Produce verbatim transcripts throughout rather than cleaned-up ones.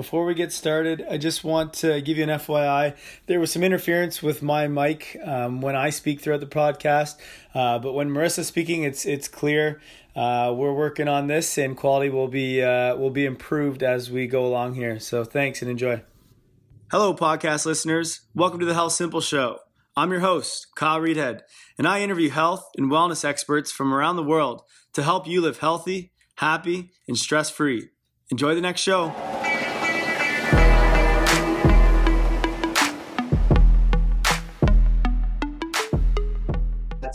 Before we get started, I just want to give you an F Y I. There was some interference with my mic um, when I speak throughout the podcast, uh, but when Marissa's speaking, it's it's clear. Uh, we're working on this, and quality will be uh, will be improved as we go along here. So thanks and enjoy. Hello, podcast listeners. Welcome to the Health Simple Show. I'm your host, Kyle Reedhead, and I interview health and wellness experts from around the world to help you live healthy, happy, and stress-free. Enjoy the next show.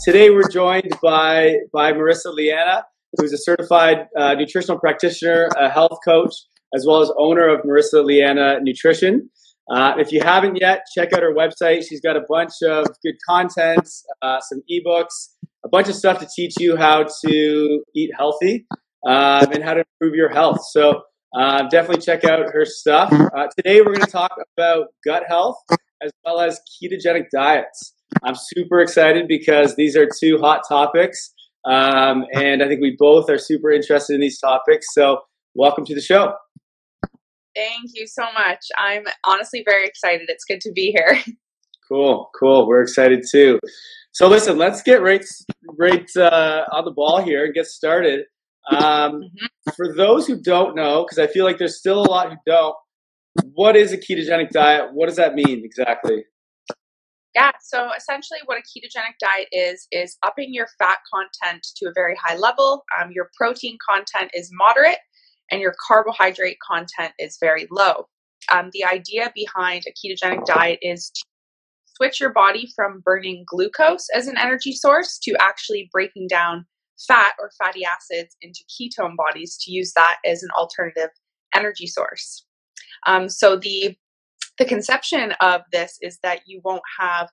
Today we're joined by, by Marissa Liana, who's a certified uh, nutritional practitioner, a health coach, as well as owner of Marissa Liana Nutrition. Uh, if you haven't yet, check out her website. She's got a bunch of good content, uh, some ebooks, a bunch of stuff to teach you how to eat healthy um, and how to improve your health. So uh, definitely check out her stuff. Uh, today we're going to talk about gut health as well as ketogenic diets. I'm super excited because these are two hot topics, um, and I think we both are super interested in these topics. So welcome to the show. Thank you so much. I'm honestly very excited. It's good to be here. Cool, cool. We're excited too. So listen, let's get right, right uh, on the ball here and get started. Um, mm-hmm. For those who don't know, because I feel like there's still a lot who don't, what is a ketogenic diet? What does that mean exactly? Yeah, so essentially what a ketogenic diet is, is upping your fat content to a very high level. Um, your protein content is moderate and your carbohydrate content is very low. Um, the idea behind a ketogenic diet is to switch your body from burning glucose as an energy source to actually breaking down fat or fatty acids into ketone bodies to use that as an alternative energy source. Um, so the The conception of this is that you won't have,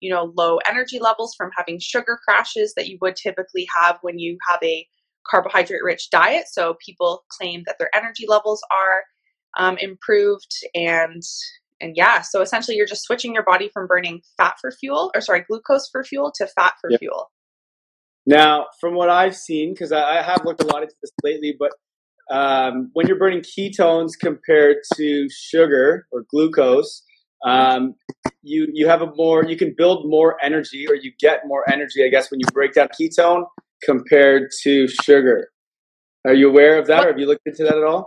you know, low energy levels from having sugar crashes that you would typically have when you have a carbohydrate-rich diet. So people claim that their energy levels are um, improved, and and yeah, so essentially you're just switching your body from burning fat for fuel, or sorry, glucose for fuel to fat for yep. fuel. Now, from what I've seen, because I, I have looked a lot into this lately, but Um, when you're burning ketones compared to sugar or glucose, um, you you have a more you can build more energy, or you get more energy, I guess, when you break down ketone compared to sugar. Are you aware of that, or have you looked into that at all?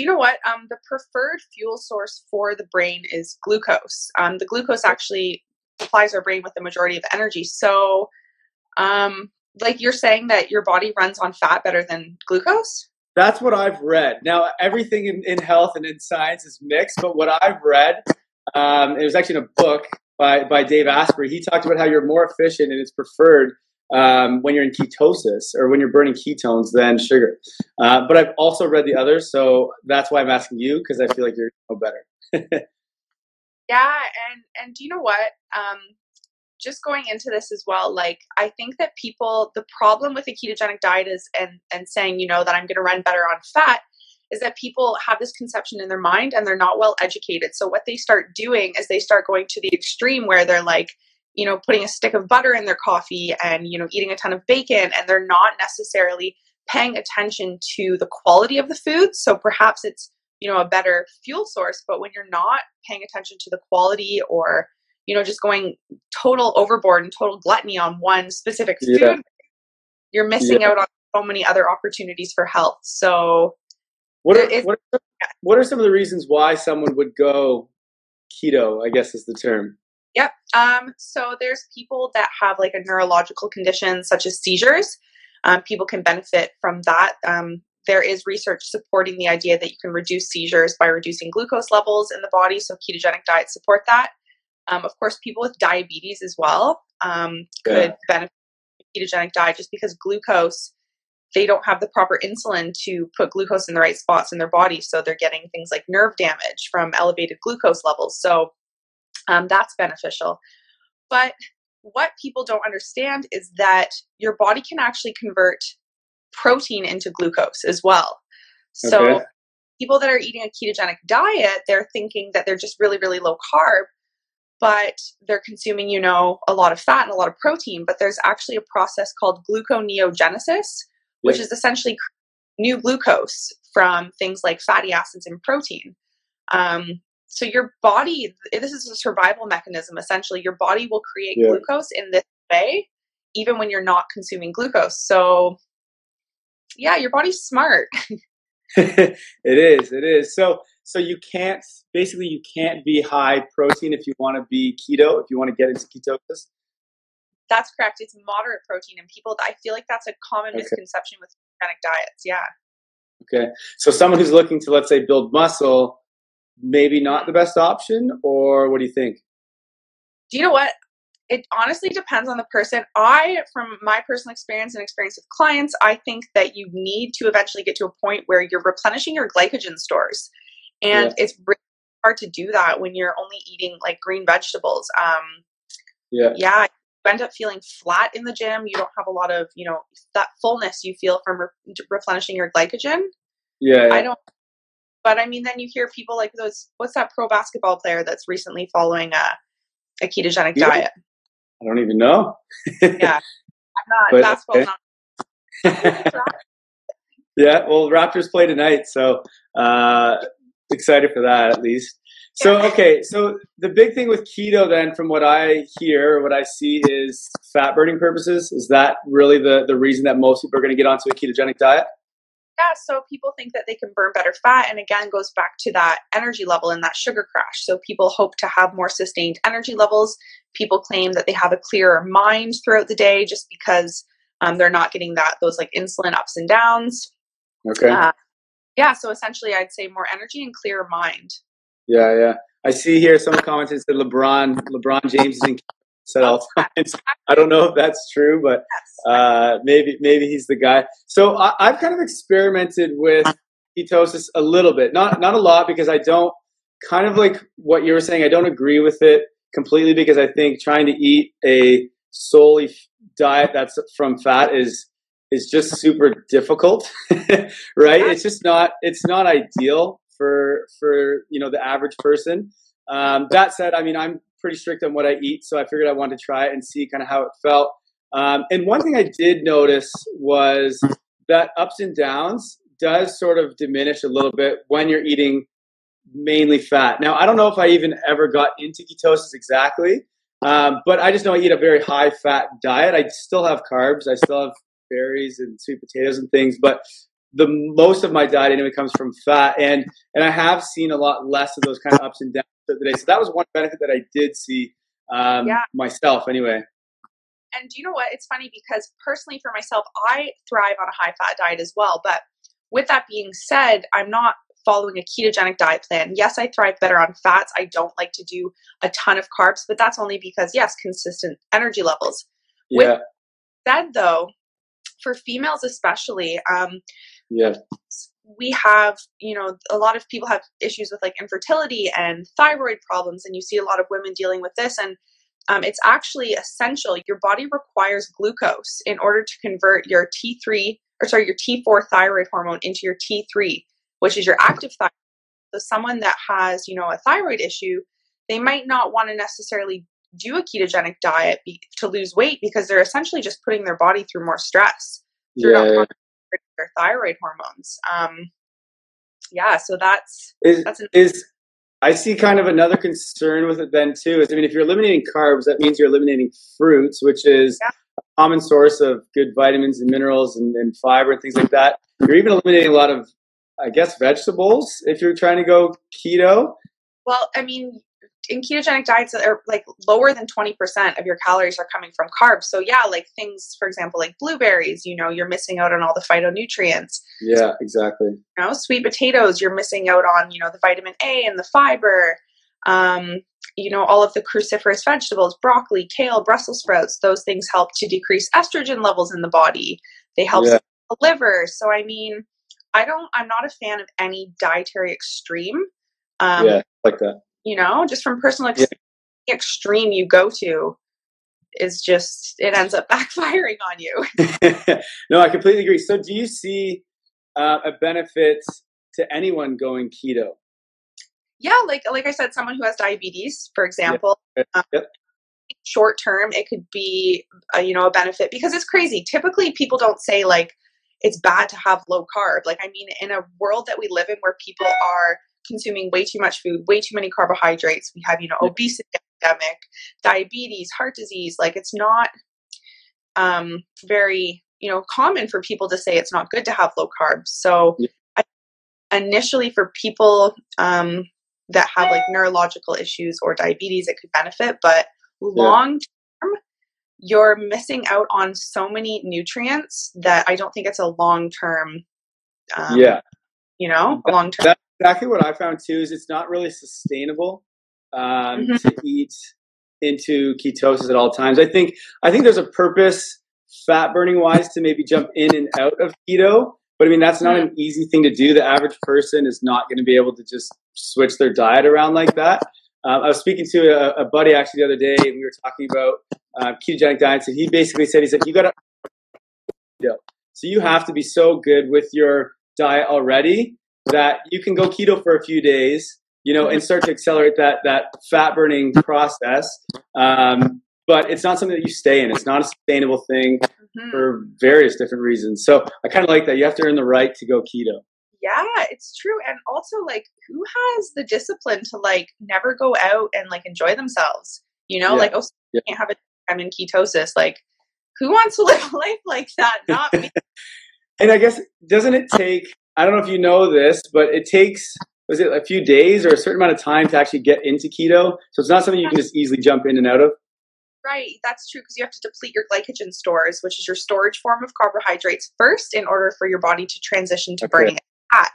You know what? Um, the preferred fuel source for the brain is glucose. Um, the glucose actually supplies our brain with the majority of energy. So, um, like you're saying that your body runs on fat better than glucose? That's what I've read. Now, everything in, in health and in science is mixed, but what I've read, um, it was actually in a book by, by Dave Asprey. He talked about how you're more efficient and it's preferred um, when you're in ketosis or when you're burning ketones than sugar. Uh, but I've also read the others, so that's why I'm asking you, because I feel like you're no better. Yeah, and, and do you know what? Um, just going into this as well, like, I think that people, the problem with a ketogenic diet is, and, and saying, you know, that I'm going to run better on fat, is that people have this conception in their mind and they're not well educated. So what they start doing is they start going to the extreme where they're like, you know, putting a stick of butter in their coffee and, you know, eating a ton of bacon, and they're not necessarily paying attention to the quality of the food. So perhaps it's, you know, a better fuel source, but when you're not paying attention to the quality, or you know, just going total overboard and total gluttony on one specific food, yeah. you're missing yeah. out on so many other opportunities for health. So what are, what, are some, what are some of the reasons why someone would go keto, I guess is the term? Yep. Um, so there's people that have like a neurological condition such as seizures. Um, people can benefit from that. Um, there is research supporting the idea that you can reduce seizures by reducing glucose levels in the body. So ketogenic diets support that. Um, of course, people with diabetes as well um, could yeah. benefit from a ketogenic diet, just because glucose, they don't have the proper insulin to put glucose in the right spots in their body. So they're getting things like nerve damage from elevated glucose levels. So um, that's beneficial. But what people don't understand is that your body can actually convert protein into glucose as well. So okay. people that are eating a ketogenic diet, they're thinking that they're just really, really low carb, but they're consuming, you know, a lot of fat and a lot of protein. But there's actually a process called gluconeogenesis, which yes. is essentially new glucose from things like fatty acids and protein. Um, so your body, this is a survival mechanism, essentially. Your body will create yeah. glucose in this way, even when you're not consuming glucose. So yeah, your body's smart. It is, it is. So, so you can't, basically you can't be high protein if you want to be keto, if you want to get into ketosis. That's correct. It's moderate protein, and people, I feel like that's a common okay. misconception with ketogenic diets. Yeah. Okay. So someone who's looking to, let's say, build muscle, maybe not the best option, or what do you think? Do you know what? It honestly depends on the person. I, from my personal experience and experience with clients, I think that you need to eventually get to a point where you're replenishing your glycogen stores. And yeah. it's really hard to do that when you're only eating like green vegetables. Um, yeah. Yeah. You end up feeling flat in the gym. You don't have a lot of, you know, that fullness you feel from re- replenishing your glycogen. Yeah, yeah. I don't. But I mean, then you hear people like those, what's that pro basketball player that's recently following a, a ketogenic yeah. diet? I don't even know. yeah. I'm not. Basketball's okay. not. yeah. Well, Raptors play tonight. So uh, excited for that at least. So, okay. So the big thing with keto then, from what I hear, what I see is fat burning purposes. Is that really the, the reason that most people are going to get onto a ketogenic diet? Yeah, so people think that they can burn better fat, and again goes back to that energy level and that sugar crash. So people hope to have more sustained energy levels. People claim that they have a clearer mind throughout the day just because um, they're not getting that those like insulin ups and downs. Okay. Uh, yeah, so essentially I'd say more energy and clearer mind. Yeah, yeah. I see here some comments that said LeBron, LeBron James is in said all times. I don't know if that's true, but uh, maybe maybe he's the guy. So I, I've kind of experimented with ketosis a little bit, not not a lot, because I don't kind of like what you were saying. I don't agree with it completely because I think trying to eat a solely diet that's from fat is is just super difficult, right? It's just not it's not ideal for for you know the average person. Um, that said, I mean I'm. pretty strict on what I eat, so I figured I wanted to try it and see kind of how it felt. Um, and one thing I did notice was that ups and downs does sort of diminish a little bit when you're eating mainly fat. Now, I don't know if I even ever got into ketosis exactly, um, but I just know I eat a very high fat diet. I still have carbs. I still have berries and sweet potatoes and things, but the most of my diet anyway comes from fat, and and I have seen a lot less of those kind of ups and downs of the day. So that was one benefit that I did see um, yeah. myself anyway. And do you know what? It's funny because personally for myself, I thrive on a high fat diet as well. But with that being said, I'm not following a ketogenic diet plan. Yes, I thrive better on fats. I don't like to do a ton of carbs, but that's only because, yes, consistent energy levels. With yeah. that said, though, for females especially, um, yeah. we have, you know, a lot of people have issues with like infertility and thyroid problems. And you see a lot of women dealing with this. And um, it's actually essential. Your body requires glucose in order to convert your T three or sorry, your T four thyroid hormone into your T three, which is your active thyroid. So someone that has, you know, a thyroid issue, they might not want to necessarily do a ketogenic diet be, to lose weight because they're essentially just putting their body through more stress. Through yeah. not- their thyroid hormones. Um, yeah, so that's is, that's an- is I see kind of another concern with it then too. Is I mean, if you're eliminating carbs, that means you're eliminating fruits, which is yeah. a common source of good vitamins and minerals and, and fiber and things like that. You're even eliminating a lot of, I guess, vegetables if you're trying to go keto. Well, I mean, in ketogenic diets that are like lower than twenty percent of your calories are coming from carbs. So yeah, like things, for example, like blueberries, you know, you're missing out on all the phytonutrients. Yeah, exactly. You know, sweet potatoes, you're missing out on, you know, the vitamin A and the fiber, um, you know, all of the cruciferous vegetables, broccoli, kale, Brussels sprouts, those things help to decrease estrogen levels in the body. They help yeah. the liver. So, I mean, I don't, I'm not a fan of any dietary extreme. Um, yeah, like that. You know, just from personal experience, yeah. the extreme you go to is just, it ends up backfiring on you. No, I completely agree. So do you see uh, a benefit to anyone going keto? Yeah, like like I said, someone who has diabetes, for example, yeah. um, yep. short term, it could be, a, you know, a benefit because it's crazy. Typically, people don't say like, it's bad to have low carb. Like, I mean, in a world that we live in where people are consuming way too much food, way too many carbohydrates, we have, you know, obesity epidemic, diabetes, heart disease. Like, it's not um, very, you know, common for people to say it's not good to have low carbs. So yeah. I, initially for people um, that have like neurological issues or diabetes, it could benefit, but yeah. long term, you're missing out on so many nutrients that I don't think it's a long term. Um, yeah. You know, a long term. That's exactly what I found too, is it's not really sustainable um, mm-hmm. to eat into ketosis at all times. I think, I think there's a purpose fat burning wise to maybe jump in and out of keto, but I mean, that's not an easy thing to do. The average person is not going to be able to just switch their diet around like that. Um, I was speaking to a, a buddy actually the other day, and we were talking about uh, ketogenic diets. And he basically said, he said, you got to, you know, so you have to be so good with your diet already that you can go keto for a few days, you know, and start to accelerate that, that fat burning process. Um, But it's not something that you stay in. It's not a sustainable thing mm-hmm. for various different reasons. So I kind of like that. You have to earn the right to go keto. Yeah, it's true. And also, like, who has the discipline to, like, never go out and, like, enjoy themselves? You know, yeah. like, oh, so you yeah. can't have a I'm in ketosis. Like, who wants to live a life like that? Not me. And I guess, doesn't it take, I don't know if you know this, but it takes, was it a few days or a certain amount of time to actually get into keto? So it's not something you can just easily jump in and out of. Right, that's true, because you have to deplete your glycogen stores, which is your storage form of carbohydrates, first in order for your body to transition to okay. burning fat.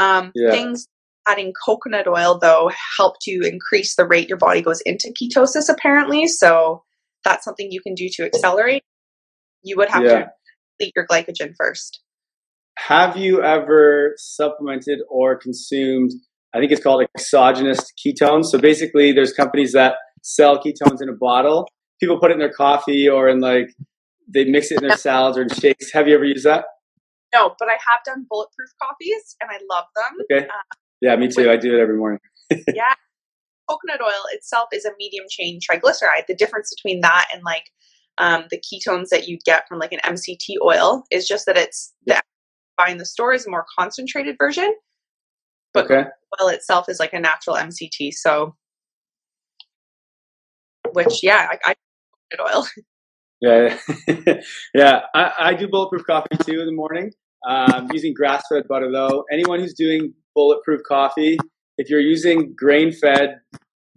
Um, yeah. Things adding coconut oil, though, help to increase the rate your body goes into ketosis, apparently. So that's something you can do to accelerate. You would have yeah. to deplete your glycogen first. Have you ever supplemented or consumed, I think it's called exogenous ketones? So basically, there's companies that sell ketones in a bottle. People put it in their coffee or in, like, they mix it in their salads or in shakes. Have you ever used that? No, but I have done bulletproof coffees and I love them. Okay. Um, yeah, me too. With, I do it every morning. yeah. Coconut oil itself is a medium chain triglyceride. The difference between that and, like, um, the ketones that you get from, like, an M C T oil is just that it's yeah. the buying the store is a more concentrated version, but okay. oil itself is like a natural M C T. So Which, yeah, I, I get oil. Yeah, yeah. I, I do bulletproof coffee too in the morning. Um, using grass-fed butter though. Anyone who's doing bulletproof coffee, if you're using grain-fed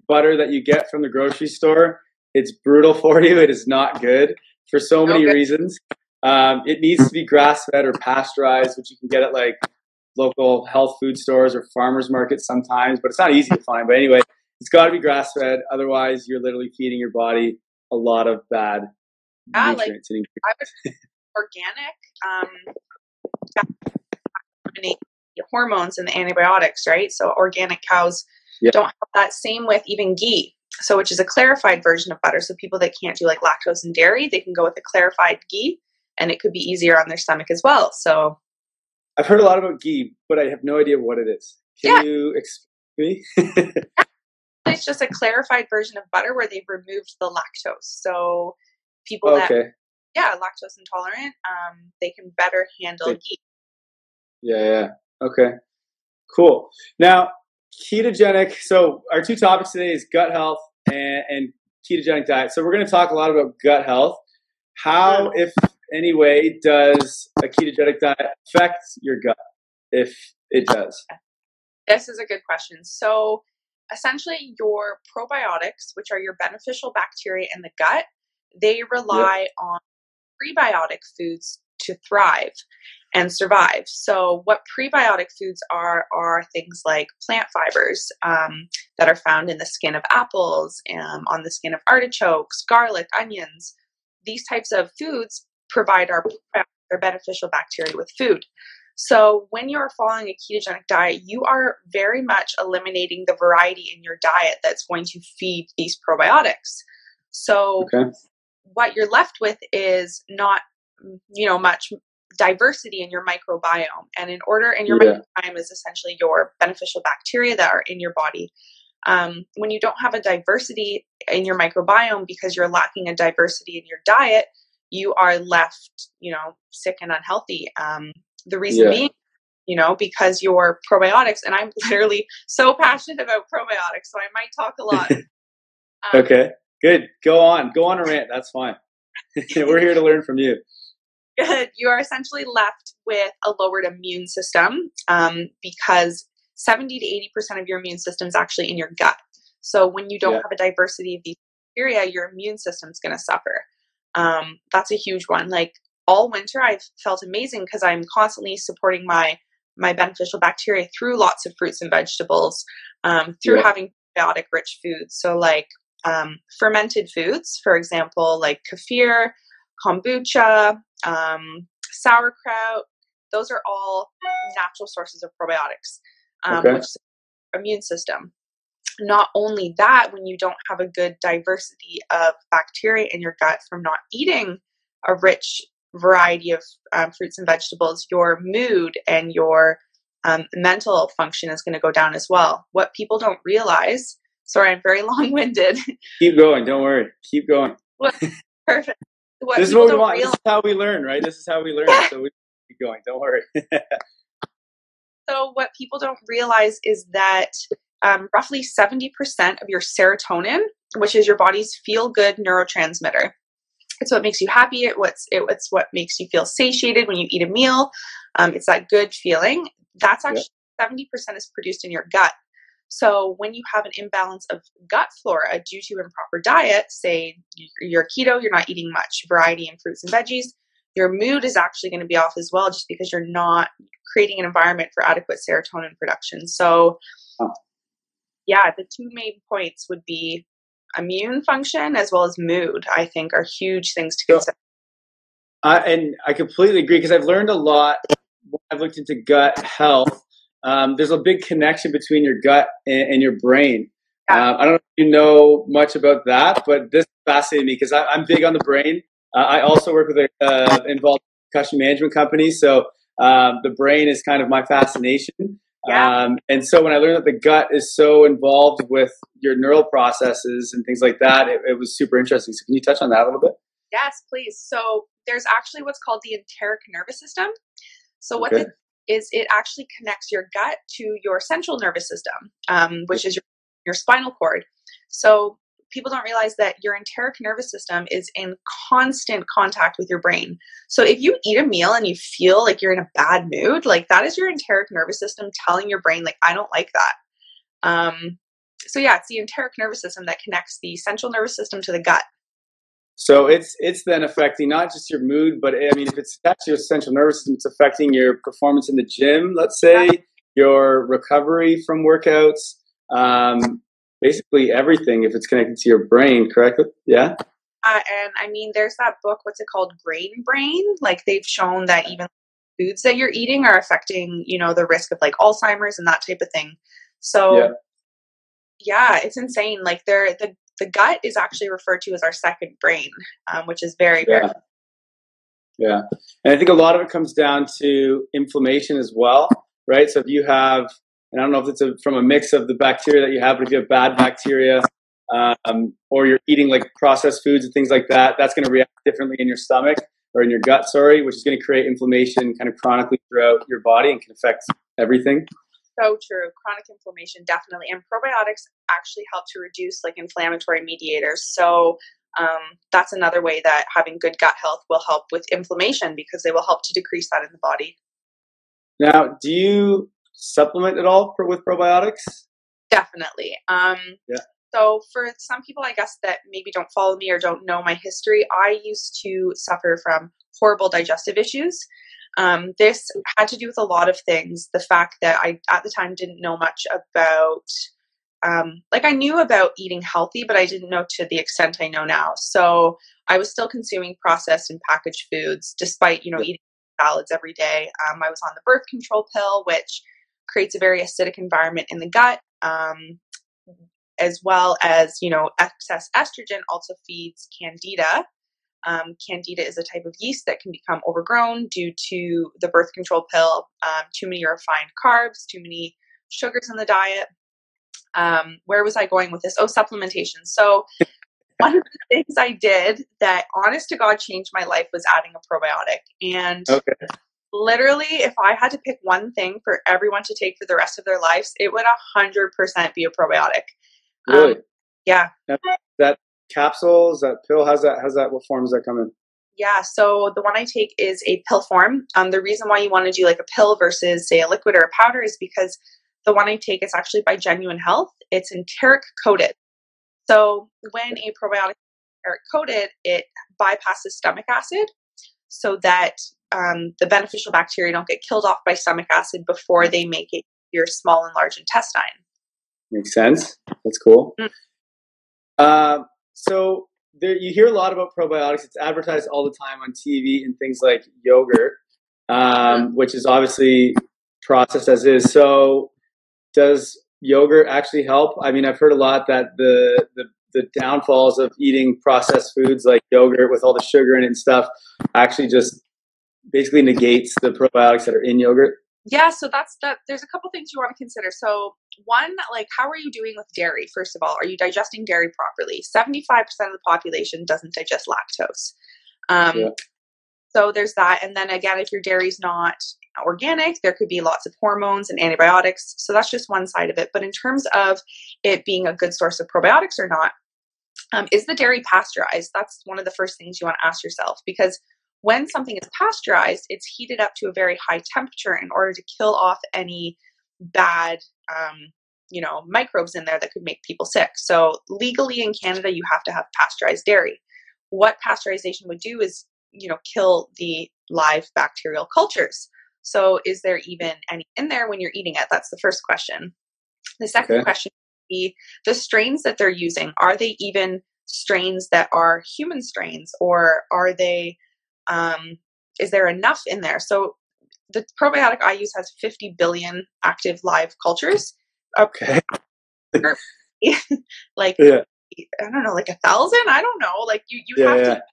butter that you get from the grocery store, it's brutal for you. It is not good for so many okay. reasons. Um, it needs to be grass-fed or pasteurized, which you can get at, like, local health food stores or farmers markets sometimes, but it's not easy to find. But anyway. It's got to be grass-fed. Otherwise, you're literally feeding your body a lot of bad yeah, nutrients. Like, I would organic, um, hormones and the antibiotics, right? So organic cows yeah. don't have that. Same with even ghee, so which is a clarified version of butter. So people that can't do, like, lactose and dairy, they can go with a clarified ghee, and it could be easier on their stomach as well. So I've heard a lot about ghee, but I have no idea what it is. Can yeah. you explain to me? It's just a clarified version of butter where they've removed the lactose. So people okay. that yeah, lactose intolerant, um, they can better handle ghee. Yeah, yeah. Okay. Cool. Now, ketogenic. So our two topics today is gut health and, and ketogenic diet. So we're going to talk a lot about gut health. How, if any way, does a ketogenic diet affect your gut, if it does? This is a good question. So essentially, your probiotics, which are your beneficial bacteria in the gut, they rely yep. on prebiotic foods to thrive and survive. So what prebiotic foods are, are things like plant fibers um, that are found in the skin of apples, um, on the skin of artichokes, garlic, onions. These types of foods provide our, our beneficial bacteria with food. So when you're following a ketogenic diet, you are very much eliminating the variety in your diet that's going to feed these probiotics. So okay. what you're left with is not, you know, much diversity in your microbiome. And in order, and your yeah. microbiome is essentially your beneficial bacteria that are in your body. Um, when you don't have a diversity in your microbiome because you're lacking a diversity in your diet, you are left, you know, sick and unhealthy. Um, the reason yeah. being, you know, because your probiotics, and I'm literally so passionate about probiotics, so I might talk a lot. Um, okay, good. Go on. Go on a rant. That's fine. We're here to learn from you. Good. You are essentially left with a lowered immune system um, because seventy to eighty percent of your immune system is actually in your gut. So when you don't yeah. have a diversity of these bacteria, your immune system is going to suffer. Um, that's a huge one. Like all winter, I've felt amazing because I'm constantly supporting my my beneficial bacteria through lots of fruits and vegetables, um, through yeah. having probiotic-rich foods. So like um, fermented foods, for example, like kefir, kombucha, um, sauerkraut. Those are all natural sources of probiotics, um, okay. which is immune system. Not only that, when you don't have a good diversity of bacteria in your gut from not eating a rich variety of um, fruits and vegetables, your mood and your um, mental function is going to go down as well. What people don't realize, sorry, I'm very long-winded. Keep going. Don't worry. Keep going. Well, perfect. What this is what we want. Realize, this is how we learn, right? This is how we learn. Yeah. So we keep going. Don't worry. So what people don't realize is that Um, roughly seventy percent of your serotonin, which is your body's feel-good neurotransmitter. It's what makes you happy. It what's it, it's what makes you feel satiated when you eat a meal. Um, it's that good feeling. That's actually yep. seventy percent is produced in your gut. So when you have an imbalance of gut flora due to improper diet, say you're keto, you're not eating much variety in fruits and veggies, your mood is actually going to be off as well just because you're not creating an environment for adequate serotonin production. So oh. yeah, the two main points would be immune function as well as mood, I think, are huge things to consider. So, uh, and I completely agree because I've learned a lot when I've looked into gut health. Um, there's a big connection between your gut and, and your brain. Yeah. Um, I don't know if you know much about that, but this fascinated me because I'm big on the brain. Uh, I also work with an uh, involved concussion management company, so um, the brain is kind of my fascination. Yeah. Um, and so when I learned that the gut is so involved with your neural processes and things like that, it, it was super interesting. So can you touch on that a little bit? Yes, please. So there's actually what's called the enteric nervous system. So what okay. it is, it actually connects your gut to your central nervous system, um, which is your, your spinal cord. So people don't realize that your enteric nervous system is in constant contact with your brain. So if you eat a meal and you feel like you're in a bad mood, like that is your enteric nervous system telling your brain, like, I don't like that. Um, so yeah, it's the enteric nervous system that connects the central nervous system to the gut. So it's it's then affecting not just your mood, but I mean, if it's actually your central nervous system, it's affecting your performance in the gym, let's say, yeah. your recovery from workouts, um, basically everything if it's connected to your brain, correctly? Yeah. Uh, and I mean, there's that book, what's it called? Grain Brain. Like they've shown that even foods that you're eating are affecting, you know, the risk of like Alzheimer's and that type of thing. So yeah, yeah it's insane. Like there, the, the gut is actually referred to as our second brain, um, which is very, very. Yeah. yeah. And I think a lot of it comes down to inflammation as well, right? So if you have, and I don't know if it's a, from a mix of the bacteria that you have, but if you have bad bacteria um, or you're eating like processed foods and things like that, that's going to react differently in your stomach or in your gut, sorry, which is going to create inflammation kind of chronically throughout your body and can affect everything. So true. Chronic inflammation, definitely. And probiotics actually help to reduce like inflammatory mediators. So um, that's another way that having good gut health will help with inflammation because they will help to decrease that in the body. Now, do you supplement at all for, with probiotics? Definitely. Um, yeah. So for some people, I guess, that maybe don't follow me or don't know my history, I used to suffer from horrible digestive issues. Um, this had to do with a lot of things. The fact that I, at the time, didn't know much about, um, like I knew about eating healthy, but I didn't know to the extent I know now. So I was still consuming processed and packaged foods, despite, you know, eating salads every day. Um, I was on the birth control pill, which creates a very acidic environment in the gut, um, as well as, you know, excess estrogen also feeds candida. Um, candida is a type of yeast that can become overgrown due to the birth control pill, um, too many refined carbs, too many sugars in the diet. Um, where was I going with this? Oh, supplementation. So one of the things I did that, honest to God, changed my life was adding a probiotic. And okay. literally, if I had to pick one thing for everyone to take for the rest of their lives, it would one hundred percent be a probiotic. Really? Um, yeah. Now, that capsules, that pill, how's that, how's that, what form does that come in? Yeah, so the one I take is a pill form. Um, the reason why you want to do like a pill versus, say, a liquid or a powder is because the one I take is actually by Genuine Health. It's enteric coated. So when a probiotic is enteric coated, it bypasses stomach acid so that um, the beneficial bacteria don't get killed off by stomach acid before they make it your small and large intestine. Makes sense. That's cool. Mm. Uh, so there, you hear a lot about probiotics. It's advertised all the time on T V and things like yogurt, um, which is obviously processed as is. So does yogurt actually help? I mean, I've heard a lot that the, the the downfalls of eating processed foods like yogurt with all the sugar in it and stuff actually just basically negates the probiotics that are in yogurt. Yeah, so that's the, there's a couple things you want to consider. So one, like, how are you doing with dairy? First of all, are you digesting dairy properly? seventy-five percent of the population doesn't digest lactose. Um, yeah. So there's that. And then again, if your dairy's not organic, there could be lots of hormones and antibiotics. So that's just one side of it. But in terms of it being a good source of probiotics or not, um, is the dairy pasteurized? That's one of the first things you want to ask yourself, because when something is pasteurized, it's heated up to a very high temperature in order to kill off any bad, um, you know, microbes in there that could make people sick. So legally in Canada, you have to have pasteurized dairy. What pasteurization would do is, you know, kill the live bacterial cultures. So is there even any in there when you're eating it? That's the first question. The second okay. question would be the strains that they're using. Are they even strains that are human strains, or are they... Um, is there enough in there? So the probiotic I use has fifty billion active live cultures. Okay. like, yeah. I don't know, like a thousand? I don't know. Like you, you yeah, have yeah. to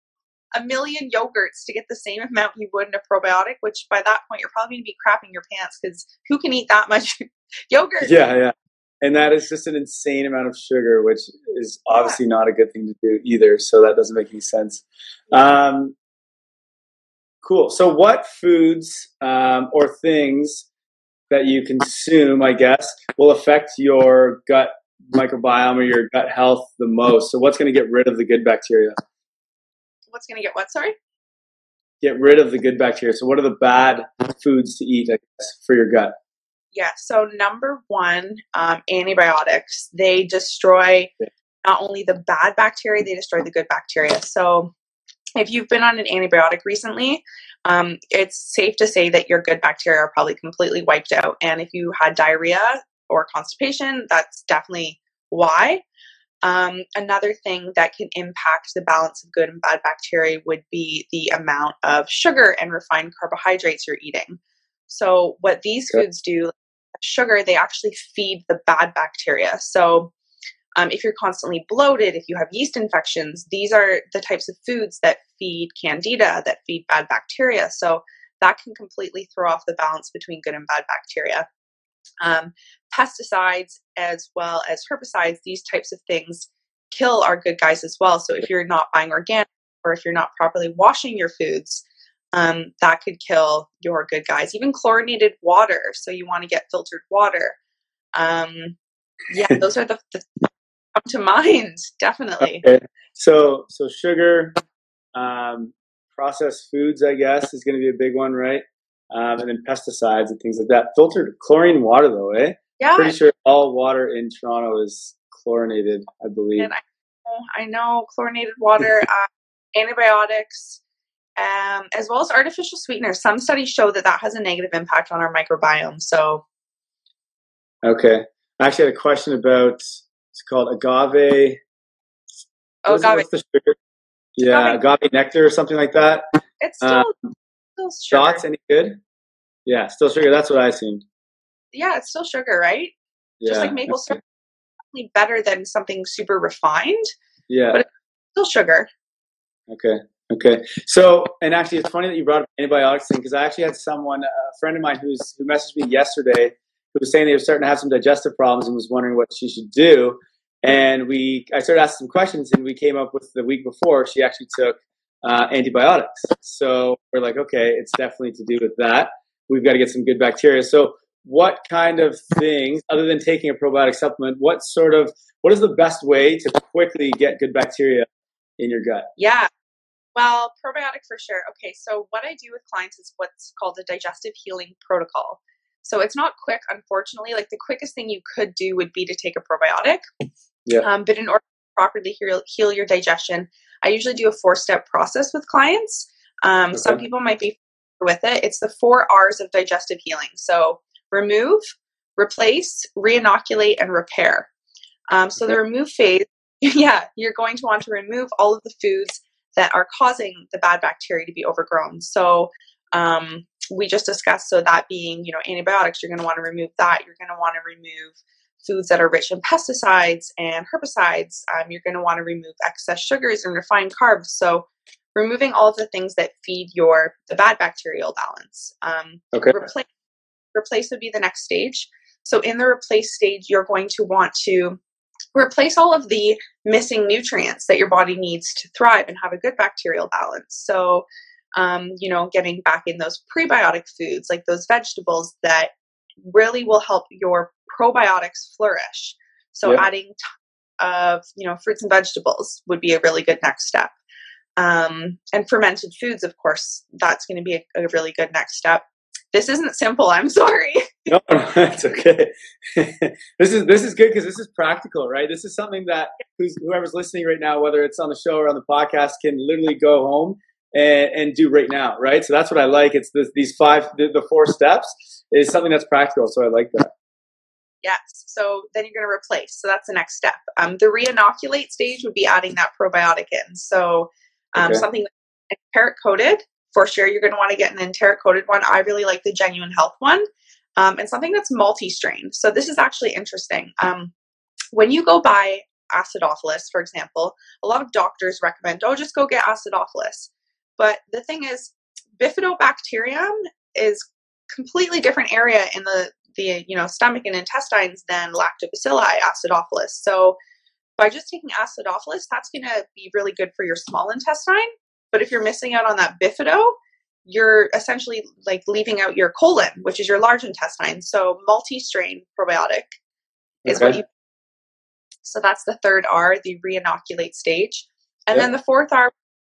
a million yogurts to get the same amount you would in a probiotic, which by that point you're probably going to be crapping your pants, because who can eat that much yogurt? Yeah, yeah. And that is just an insane amount of sugar, which is obviously yeah. not a good thing to do either. So that doesn't make any sense. Um, Cool. So what foods um, or things that you consume, I guess, will affect your gut microbiome or your gut health the most? So what's going to get rid of the good bacteria? What's going to get what, sorry? Get rid of the good bacteria. So what are the bad foods to eat, I guess, for your gut? Yeah. So number one, um, antibiotics. They destroy not only the bad bacteria, they destroy the good bacteria. So if you've been on an antibiotic recently, um, it's safe to say that your good bacteria are probably completely wiped out. And if you had diarrhea or constipation, that's definitely why. Um, another thing that can impact the balance of good and bad bacteria would be the amount of sugar and refined carbohydrates you're eating. So what these okay. foods do, sugar, they actually feed the bad bacteria. So Um, if you're constantly bloated, if you have yeast infections, these are the types of foods that feed candida, that feed bad bacteria. So that can completely throw off the balance between good and bad bacteria. Um, pesticides as well as herbicides, these types of things kill our good guys as well. So if you're not buying organic, or if you're not properly washing your foods, um, that could kill your good guys. Even chlorinated water. So you want to get filtered water. Um, yeah, those are the... the to mind, definitely. Okay. So, so sugar, um, processed foods, I guess, is going to be a big one, right? Um, and then pesticides and things like that. Filtered chlorine water, though, eh? Yeah. Pretty sure all water in Toronto is chlorinated, I believe. And I, know, I know chlorinated water, uh, antibiotics, um, as well as artificial sweeteners. Some studies show that that has a negative impact on our microbiome. So, okay. I actually had a question about. It's called agave. Oh, agave. What's the sugar? Yeah, agave. agave nectar or something like that. It's still, um, still sugar. Thoughts? Any good? Yeah, still sugar. That's what I assumed. Yeah, it's still sugar, right? Yeah. Just like maple okay. syrup, probably better than something super refined. Yeah, but it's still sugar. Okay. Okay. So, and actually, it's funny that you brought up antibiotics thing, because I actually had someone, a friend of mine, who's who messaged me yesterday. Was saying they were starting to have some digestive problems and was wondering what she should do. And we, I started asking some questions, and we came up with the week before she actually took uh, antibiotics. So we're like, okay, it's definitely to do with that. We've got to get some good bacteria. So what kind of things, other than taking a probiotic supplement, what sort of, what is the best way to quickly get good bacteria in your gut? Yeah. Well, probiotic for sure. Okay, so what I do with clients is what's called a digestive healing protocol. So it's not quick, unfortunately. Like the quickest thing you could do would be to take a probiotic. Yeah. Um, but in order to properly heal, heal your digestion, I usually do a four-step process with clients. Um, okay. Some people might be familiar with it. It's the four R's of digestive healing. So remove, replace, re-inoculate, and repair. Um, so okay. the remove phase, yeah, you're going to want to remove all of the foods that are causing the bad bacteria to be overgrown. So um, we just discussed, so that being, you know, antibiotics, you're going to want to remove that. You're going to want to remove foods that are rich in pesticides and herbicides. Um, you're going to want to remove excess sugars and refined carbs. So removing all of the things that feed your the bad bacterial balance. Um, okay. Replace, replace would be the next stage. So in the replace stage, you're going to want to replace all of the missing nutrients that your body needs to thrive and have a good bacterial balance. So, um, you know, getting back in those prebiotic foods, like those vegetables that really will help your probiotics flourish. So yeah. adding t- of, you know, fruits and vegetables would be a really good next step. Um, and fermented foods, of course, that's going to be a, a really good next step. This isn't simple. I'm sorry. No, it's okay. This is this is good because this is practical, right? This is something that who's, whoever's listening right now, whether it's on the show or on the podcast, can literally go home and, and do right now, right? So that's what I like. It's this, these five, the, the four steps is something that's practical. So I like that. Yes. So then you're going to replace. So that's the next step. Um, the re-inoculate stage would be adding that probiotic in. So um, okay. something that's enteric-coated. For sure, you're going to want to get an enteric-coated one. I really like the Genuine Health one, um, and something that's multi-strain. So this is actually interesting. Um, when you go buy acidophilus, for example, a lot of doctors recommend, oh, just go get acidophilus. But the thing is, bifidobacterium is completely different area in the, the you know stomach and intestines than lactobacilli acidophilus. So by just taking acidophilus, that's going to be really good for your small intestine. But if you're missing out on that bifido, you're essentially like leaving out your colon, which is your large intestine. So multi-strain probiotic is okay. what you. So that's the third R, the re-inoculate stage. And yeah. then the fourth R,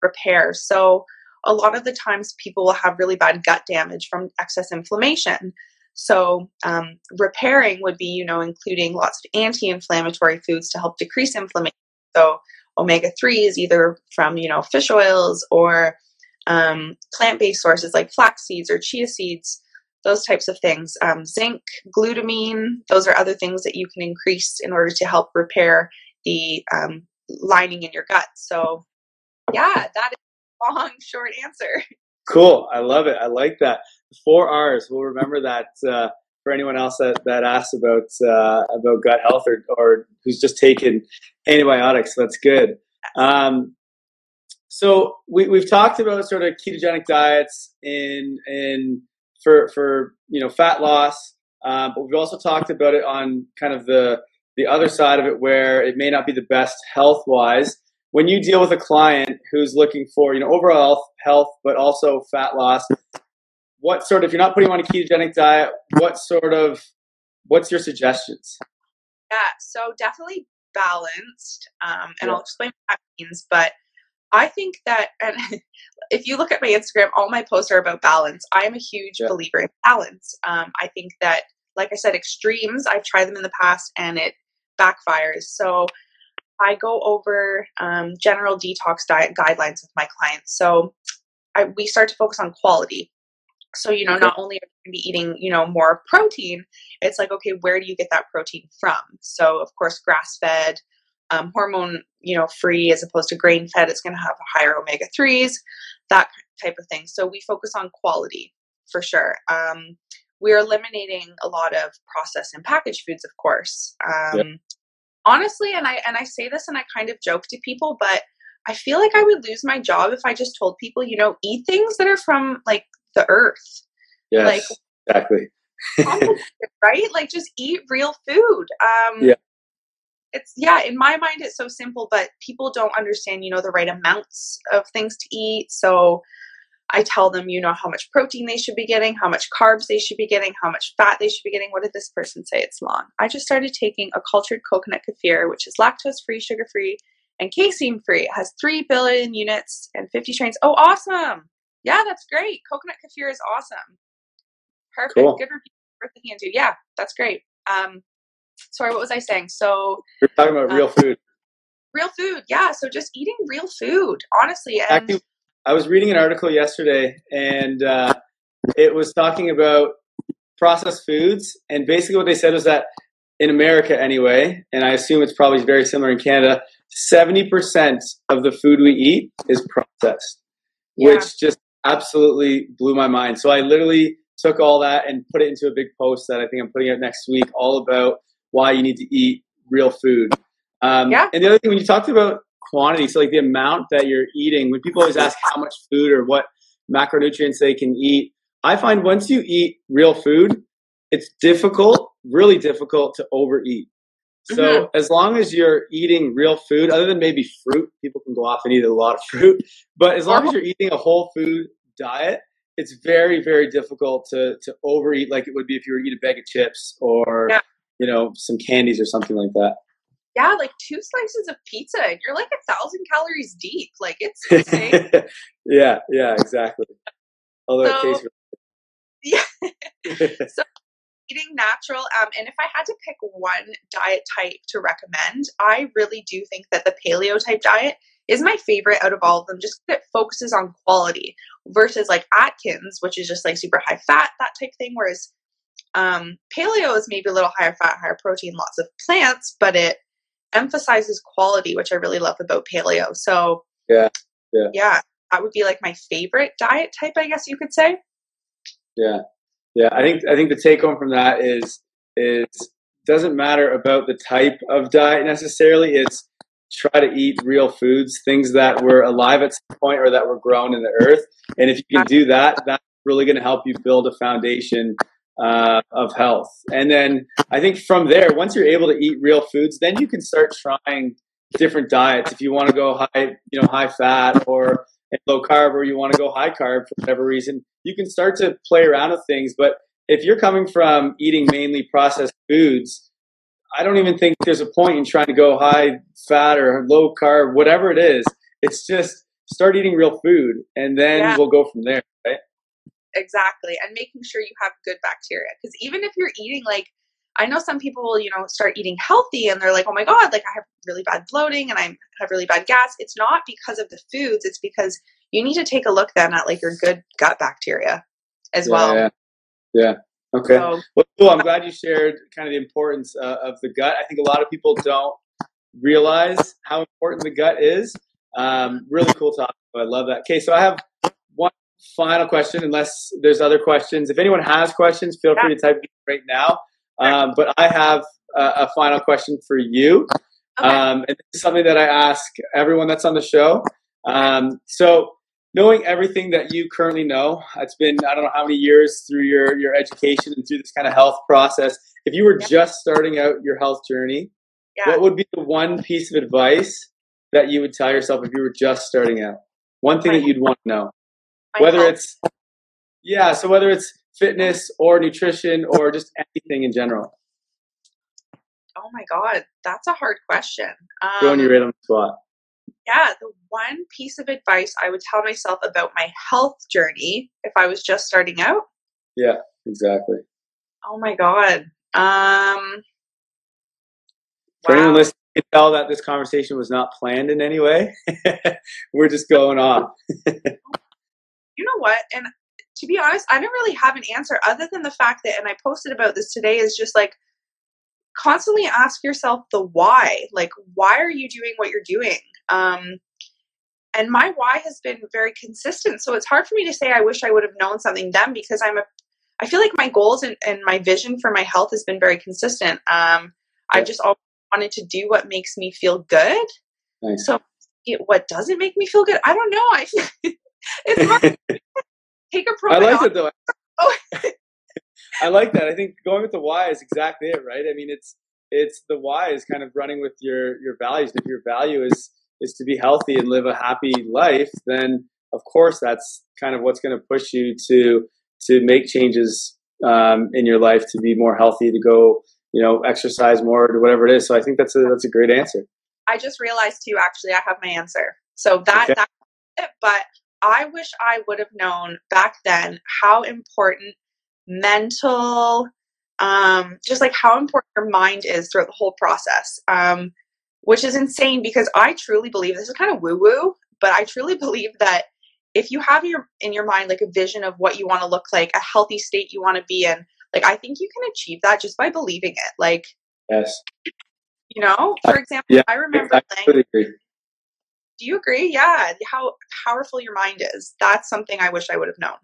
repair. So a lot of the times people will have really bad gut damage from excess inflammation. So um, repairing would be, you know, including lots of anti-inflammatory foods to help decrease inflammation. So omega threes, either from, you know, fish oils or um, plant-based sources like flax seeds or chia seeds, those types of things. Um, zinc, glutamine, those are other things that you can increase in order to help repair the um, lining in your gut. So, yeah, that is a long, short answer. Cool. I love it. I like that. Four R's. We'll remember that uh, for anyone else that, that asks about uh, about gut health or, or who's just taken antibiotics. That's good. Um, so we, we've talked about sort of ketogenic diets in in for for you know fat loss, um, but we've also talked about it on kind of the the other side of it where it may not be the best health wise. When you deal with a client who's looking for you know overall health, health but also fat loss, what sort of if you're not putting on a ketogenic diet, what sort of what's your suggestions? Yeah, so definitely. Balanced, um, and yeah. I'll explain what that means. But I think that, and if you look at my Instagram, all my posts are about balance. I'm a huge yeah. believer in balance. Um, I think that, like I said, extremes. I've tried them in the past, and it backfires. So I go over um, general detox diet guidelines with my clients. So I, we start to focus on quality. So you know, okay. not only are you going to be eating, you know, more protein, it's like, okay, where do you get that protein from? So of course, grass-fed, um, hormone, you know, free as opposed to grain-fed. It's going to have higher omega threes, that type of thing. So we focus on quality for sure. Um, we're eliminating a lot of processed and packaged foods, of course. Um, yeah. Honestly, and I and I say this and I kind of joke to people, but I feel like I would lose my job if I just told people, you know, eat things that are from like. The earth. Yes, like exactly. Right? Like just eat real food. Um yeah. it's, yeah, in my mind, it's so simple, but people don't understand, you know, the right amounts of things to eat. So I tell them, you know, how much protein they should be getting, how much carbs they should be getting, how much fat they should be getting. What did this person say? It's long. I just started taking a cultured coconut kefir, which is lactose-free, sugar-free, and casein-free. It has three billion units and fifty strains. Oh, awesome. Yeah, that's great. Coconut kefir is awesome. Perfect. Cool. Good review. Worth looking into. Yeah, that's great. Um, sorry, what was I saying? So we're talking about um, real food. Real food. Yeah. So just eating real food, honestly. And Actually, I was reading an article yesterday, and uh, it was talking about processed foods. And basically what they said was that in America anyway, and I assume it's probably very similar in Canada, seventy percent of the food we eat is processed, yeah. which just absolutely blew my mind. So I literally took all that and put it into a big post that I think I'm putting out next week, all about why you need to eat real food. Um, yeah. And the other thing, when you talked about quantity, so like the amount that you're eating, when people always ask how much food or what macronutrients they can eat, I find once you eat real food, it's difficult, really difficult to overeat. So mm-hmm. as long as you're eating real food, other than maybe fruit, people can go off and eat a lot of fruit, but as long as you're eating a whole food diet, it's very, very difficult to, to overeat like it would be if you were to eat a bag of chips or, yeah. you know, some candies or something like that. Yeah, like two slices of pizza, and you're like a thousand calories deep. Like, it's insane. yeah, yeah, exactly. Although so, it tastes really good. Yeah. So eating natural, um, and if I had to pick one diet type to recommend, I really do think that the paleo type diet is my favorite out of all of them, just because it focuses on quality versus like Atkins, which is just like super high fat, that type thing. Whereas um, paleo is maybe a little higher fat, higher protein, lots of plants, but it emphasizes quality, which I really love about paleo. So yeah, yeah, yeah, that would be like my favorite diet type, I guess you could say. Yeah, yeah. I think I think the take home from that is is doesn't matter about the type of diet necessarily. It's try to eat real foods, things that were alive at some point or that were grown in the earth. And if you can do that, that's really going to help you build a foundation uh, of health. And then I think from there, once you're able to eat real foods, then you can start trying different diets. If you want to go high, you know, high fat or low carb, or you want to go high carb for whatever reason, you can start to play around with things. But if you're coming from eating mainly processed foods, I don't even think there's a point in trying to go high fat or low carb, whatever it is. It's just start eating real food, and then yeah. we'll go from there, right? Exactly. And making sure you have good bacteria. Because even if you're eating, like, I know some people will, you know, start eating healthy and they're like, oh my God, like I have really bad bloating and I have really bad gas. It's not because of the foods. It's because you need to take a look then at like your good gut bacteria as yeah, well. Yeah. yeah. Okay. Well, cool. I'm glad you shared kind of the importance uh, of the gut. I think a lot of people don't realize how important the gut is. Um, really cool topic. I love that. Okay. So I have one final question, unless there's other questions. If anyone has questions, feel free to type in right now. Um, but I have a, a final question for you. Okay. Um, and this is something that I ask everyone that's on the show. Um, so knowing everything that you currently know, it's been, I don't know how many years through your, your education and through this kind of health process. If you were yeah. just starting out your health journey, yeah. what would be the one piece of advice that you would tell yourself if you were just starting out? One thing My that you'd want to know, My whether health. it's, yeah. So whether it's fitness or nutrition or just anything in general. Oh my God. That's a hard question. Um, Throwing you right on the spot. Yeah, the one piece of advice I would tell myself about my health journey if I was just starting out. Yeah, exactly. Oh my God. Um, For wow. anyone listening, you can tell that this conversation was not planned in any way. We're just going off. You know what? And to be honest, I don't really have an answer other than the fact that, and I posted about this today, is just like, constantly ask yourself the why. Like, why are you doing what you're doing? Um, and my why has been very consistent. So it's hard for me to say I wish I would have known something then, because I'm a, I feel like my goals and, and my vision for my health has been very consistent. Um, I just always wanted to do what makes me feel good. Nice. So it, what doesn't make me feel good? I don't know. I feel, it's hard. Take a probiotic. I like it though. Oh. I like that. I think going with the why is exactly it, right? I mean, it's it's the why is kind of running with your, your values. If your value is, is to be healthy and live a happy life, then of course that's kind of what's going to push you to, to make changes um, in your life, to be more healthy, to go, you know, exercise more, or whatever it is. So I think that's a, that's a great answer. I just realized too, actually, I have my answer. So that, okay. that's it. But I wish I would have known back then how important mental, um, just like how important your mind is throughout the whole process, um, which is insane because I truly believe, this is kind of woo-woo, but I truly believe that if you have your in your mind like a vision of what you want to look like, a healthy state you want to be in, like I think you can achieve that just by believing it. Like, yes, you know, for example, I, yeah, I remember I saying, agree. Do you agree? Yeah, how powerful your mind is. That's something I wish I would have known.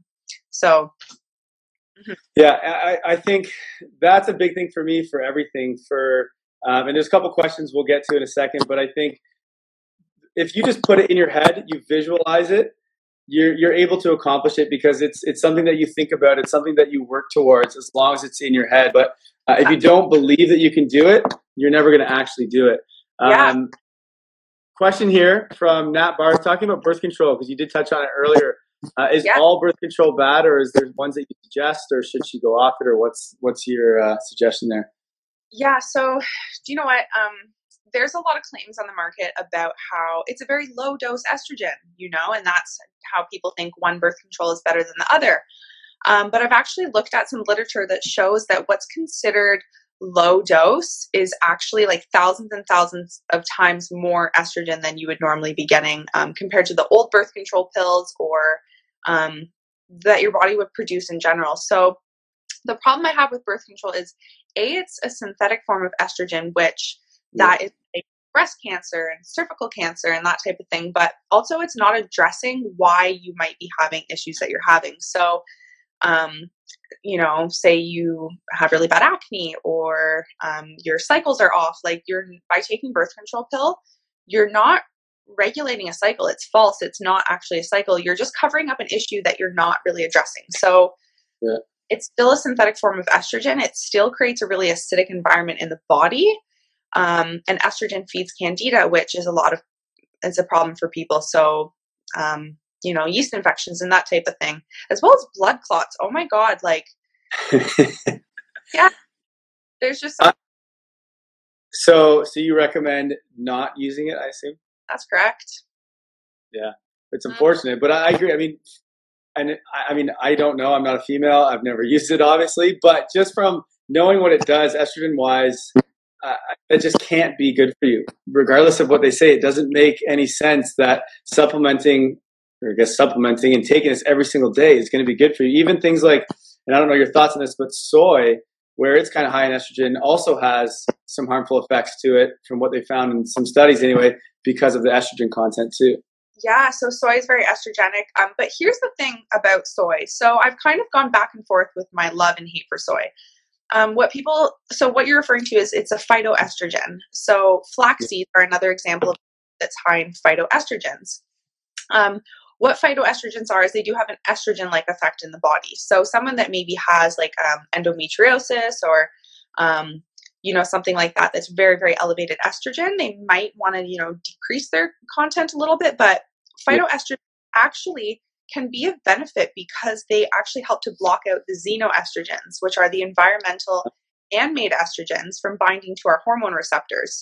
So, mm-hmm. yeah, I, I think that's a big thing for me for everything. For um, and there's a couple questions we'll get to in a second, but I think if you just put it in your head, you visualize it, you're you're able to accomplish it because it's it's something that you think about. It's something that you work towards, as long as it's in your head. But uh, if you don't believe that you can do it, you're never going to actually do it. Um, yeah. Question here from Nat Barr talking about birth control, because you did touch on it earlier. Uh, is yeah. all birth control bad, or is there ones that you suggest, or should she go off it, or what's what's your uh, suggestion there? Yeah, so do you know what? Um, there's a lot of claims on the market about how it's a very low dose estrogen, you know, and that's how people think one birth control is better than the other. Um, but I've actually looked at some literature that shows that what's considered low dose is actually like thousands and thousands of times more estrogen than you would normally be getting um, compared to the old birth control pills or um, that your body would produce in general. So the problem I have with birth control is A, it's a synthetic form of estrogen, which that is like breast cancer and cervical cancer and that type of thing. But also it's not addressing why you might be having issues that you're having. So Um, you know, say you have really bad acne or um, your cycles are off, like you're by taking birth control pill, you're not regulating a cycle. It's false. It's not actually a cycle. You're just covering up an issue that you're not really addressing. So yeah. It's still a synthetic form of estrogen. It still creates a really acidic environment in the body. Um, and estrogen feeds candida, which is a lot of, it's a problem for people. So, um, you know, yeast infections and that type of thing, as well as blood clots. Oh my God. Like, yeah, there's just. Some- uh, so, so you recommend not using it, I assume? That's correct. Yeah. It's unfortunate, mm. but I agree. I mean, and I mean, I don't know. I'm not a female. I've never used it, obviously, but just from knowing what it does, estrogen wise, Uh, it just can't be good for you. Regardless of what they say, it doesn't make any sense that supplementing or I guess supplementing and taking this every single day is going to be good for you. Even things like, and I don't know your thoughts on this, but soy, where it's kind of high in estrogen, also has some harmful effects to it from what they found in some studies anyway, because of the estrogen content too. Yeah, so soy is very estrogenic. Um, but here's the thing about soy. So I've kind of gone back and forth with my love and hate for soy. Um, what people, so what you're referring to is it's a phytoestrogen. So flax seeds are another example that's high in phytoestrogens. Um, What phytoestrogens are is they do have an estrogen-like effect in the body. So someone that maybe has like um, endometriosis or, um, you know, something like that that's very, very elevated estrogen, they might want to, you know, decrease their content a little bit. But phytoestrogens actually can be of benefit because they actually help to block out the xenoestrogens, which are the environmental and made estrogens from binding to our hormone receptors.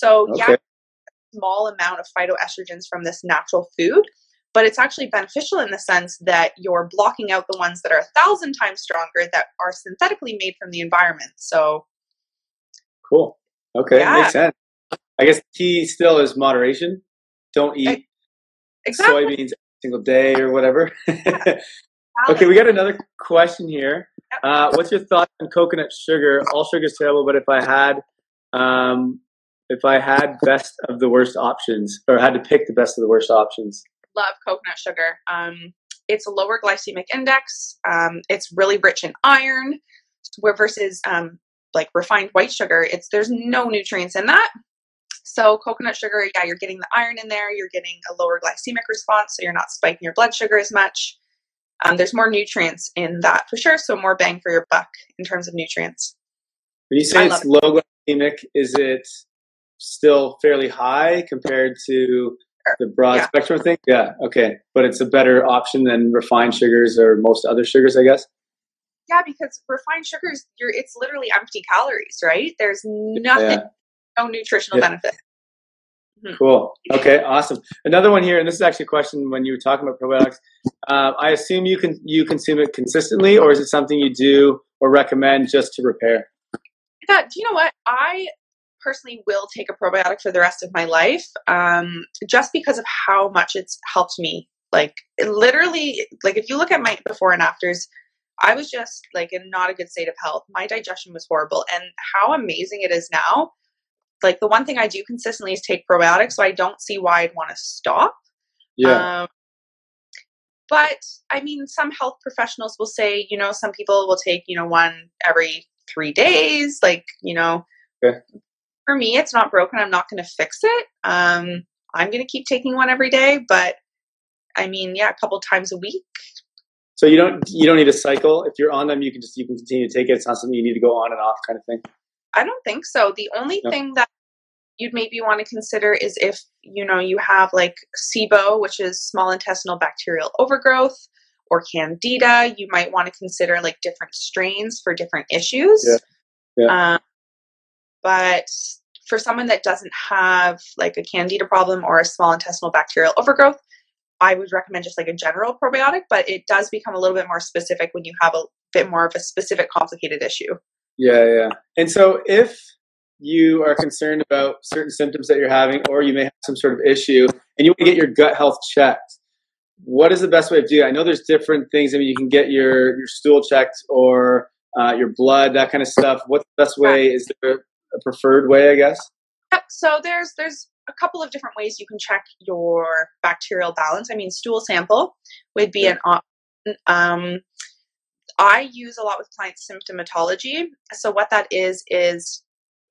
So okay. yeah, a small amount of phytoestrogens from this natural food. But it's actually beneficial in the sense that you're blocking out the ones that are a thousand times stronger that are synthetically made from the environment. So. Cool. Okay. Yeah. Makes sense. I guess key still is moderation. Don't eat exactly. soybeans every single day or whatever. Yeah. Okay. We got another question here. Yep. Uh, what's your thoughts on coconut sugar? All sugar is terrible, but if I had, um, if I had best of the worst options or had to pick the best of the worst options. Love coconut sugar. Um, it's a lower glycemic index. Um, it's really rich in iron where versus um, like refined white sugar. It's there's no nutrients in that. So coconut sugar, yeah, you're getting the iron in there. You're getting a lower glycemic response. So you're not spiking your blood sugar as much. Um, there's more nutrients in that for sure. So more bang for your buck in terms of nutrients. When you say it's low anemic? Is it still fairly high compared to the broad yeah. spectrum thing? Yeah. Okay. But it's a better option than refined sugars or most other sugars, I guess. Yeah, because refined sugars, you're, it's literally empty calories, right? There's nothing, yeah. no nutritional yeah. benefit. Mm-hmm. Cool. Okay, awesome. Another one here, and this is actually a question when you were talking about probiotics. Uh, I assume you can you consume it consistently, or is it something you do or recommend just to repair? Yeah, do you know what? I personally will take a probiotic for the rest of my life, um, just because of how much it's helped me. Like, literally, like if you look at my before and afters, I was just like in not a good state of health. My digestion was horrible, and how amazing it is now. Like, the one thing I do consistently is take probiotics, so I don't see why I'd want to stop. Yeah. Um, but I mean, some health professionals will say, you know, some people will take, you know, one every three days. Like, you know, okay. for me, it's not broken. I'm not going to fix it. Um, I'm going to keep taking one every day, but I mean, yeah, a couple times a week. So you don't, you don't need a cycle. If you're on them, you can just, you can continue to take it. It's not something you need to go on and off kind of thing. I don't think so. The only no. thing that you'd maybe want to consider is if, you know, you have like S I B O, which is small intestinal bacterial overgrowth, or candida, you might want to consider like different strains for different issues. Yeah. Yeah. Um, but for someone that doesn't have like a candida problem or a small intestinal bacterial overgrowth, I would recommend just like a general probiotic, but it does become a little bit more specific when you have a bit more of a specific complicated issue. Yeah, yeah. And so if you are concerned about certain symptoms that you're having, or you may have some sort of issue and you want to get your gut health checked, what is the best way of doing it? I know there's different things. I mean, you can get your, your stool checked, or uh, your blood, that kind of stuff. What's the best way? Is there a preferred way, I guess? Yep. So there's there's a couple of different ways you can check your bacterial balance. I mean, stool sample would be yeah. an option. Um, I use a lot with clients symptomatology. So what that is, is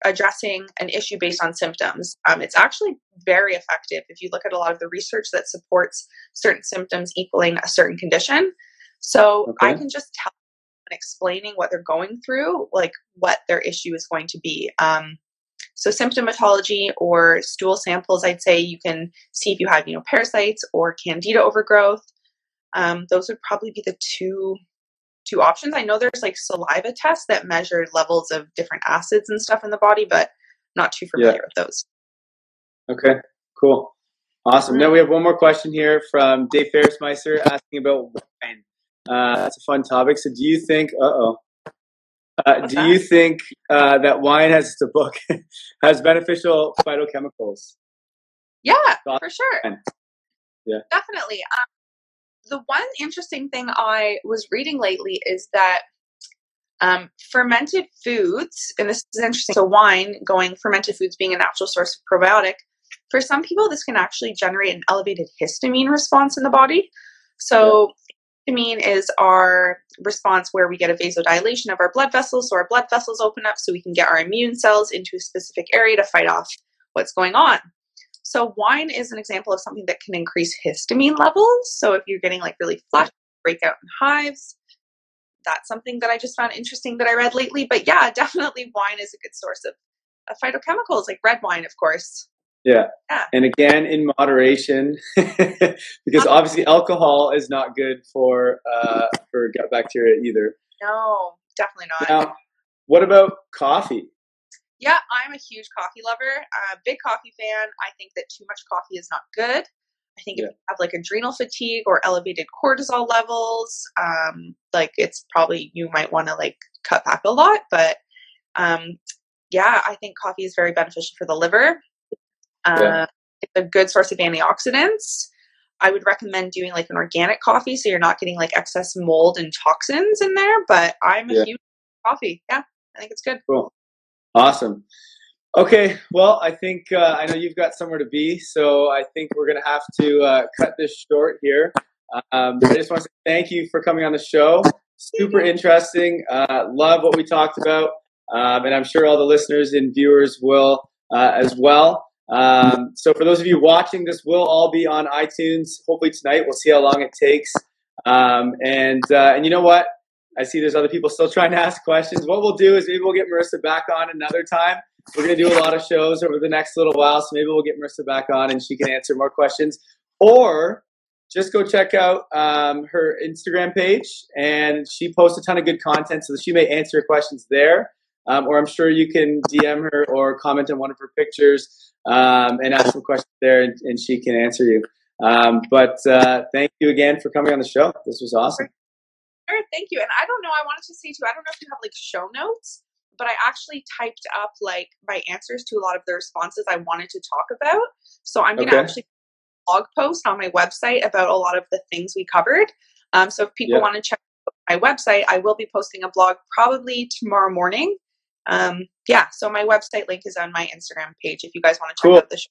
addressing an issue based on symptoms. Um, it's actually very effective if you look at a lot of the research that supports certain symptoms equaling a certain condition. So okay. I can just tell and explaining what they're going through, like what their issue is going to be. Um, so symptomatology or stool samples, I'd say you can see if you have, you know, parasites or candida overgrowth. Um, those would probably be the two two options. I know there's like saliva tests that measure levels of different acids and stuff in the body, but not too familiar yeah. with those. Okay, cool. Awesome. Mm-hmm. Now we have one more question here from Dave Ferris-Meiser asking about wine. Uh, that's a fun topic. So do you think, uh-oh, uh, do that? you think uh, that wine has the book has beneficial phytochemicals? Yeah, Thought for sure. Wine. Yeah, definitely. Um, The one interesting thing I was reading lately is that um, fermented foods, and this is interesting, so wine going, fermented foods being a natural source of probiotic, for some people this can actually generate an elevated histamine response in the body. So yeah. histamine is our response where we get a vasodilation of our blood vessels, so our blood vessels open up so we can get our immune cells into a specific area to fight off what's going on. So wine is an example of something that can increase histamine levels. So if you're getting like really flushed, breakout in hives, that's something that I just found interesting that I read lately. But yeah, definitely wine is a good source of, of phytochemicals, like red wine, of course. Yeah. yeah. And again, in moderation, because obviously alcohol is not good for uh, for gut bacteria either. No, definitely not. Now, what about coffee? Yeah, I'm a huge coffee lover, a big coffee fan. I think that too much coffee is not good. I think yeah. if you have like adrenal fatigue or elevated cortisol levels, um, like it's probably, you might want to like cut back a lot. But um, yeah, I think coffee is very beneficial for the liver. Uh, yeah. It's a good source of antioxidants. I would recommend doing like an organic coffee so you're not getting like excess mold and toxins in there. But I'm a yeah. huge coffee. Yeah, I think it's good. Cool. Awesome. Okay. Well, I think uh, I know you've got somewhere to be, so I think we're going to have to uh, cut this short here. Um, I just want to say thank you for coming on the show. Super interesting. Uh, love what we talked about. Um, and I'm sure all the listeners and viewers will uh, as well. Um, so for those of you watching, this will all be on iTunes. Hopefully tonight. We'll see how long it takes. Um, and uh, and you know what? I see there's other people still trying to ask questions. What we'll do is maybe we'll get Marissa back on another time We're going to do a lot of shows over the next little while, so maybe we'll get Marissa back on and she can answer more questions. Or just go check out um, her Instagram page, and she posts a ton of good content, so that she may answer your questions there. Um, or I'm sure you can D M her or comment on one of her pictures um, and ask some questions there, and, and she can answer you. Um, but uh, thank you again for coming on the show. This was awesome. Sure, thank you. And I don't know, I wanted to say too, I don't know if you have like show notes, but I actually typed up like my answers to a lot of the responses I wanted to talk about. So I'm going to okay. actually blog post on my website about a lot of the things we covered. Um, so if people yeah. want to check out my website, I will be posting a blog probably tomorrow morning. Um, yeah, so my website link is on my Instagram page if you guys want to check cool. out the show.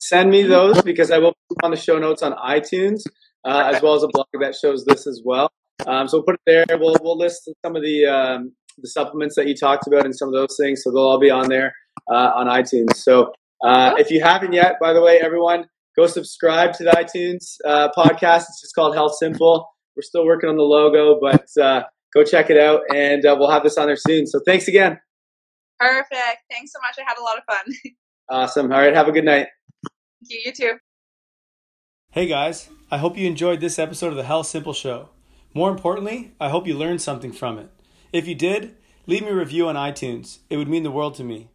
Send me those because I will put on the show notes on iTunes uh, as well as a blog that shows this as well. Um, so we'll put it there. We'll we'll list some of the um, the supplements that you talked about and some of those things. So they'll all be on there uh, on iTunes. So uh, if you haven't yet, by the way, everyone, go subscribe to the iTunes uh, podcast. It's just called Health Simple. We're still working on the logo, but uh, go check it out, and uh, we'll have this on there soon. So thanks again. Perfect. Thanks so much. I had a lot of fun. Awesome. All right. Have a good night. Thank you. You too. Hey, guys. I hope you enjoyed this episode of the Health Simple Show. More importantly, I hope you learned something from it. If you did, leave me a review on iTunes. It would mean the world to me.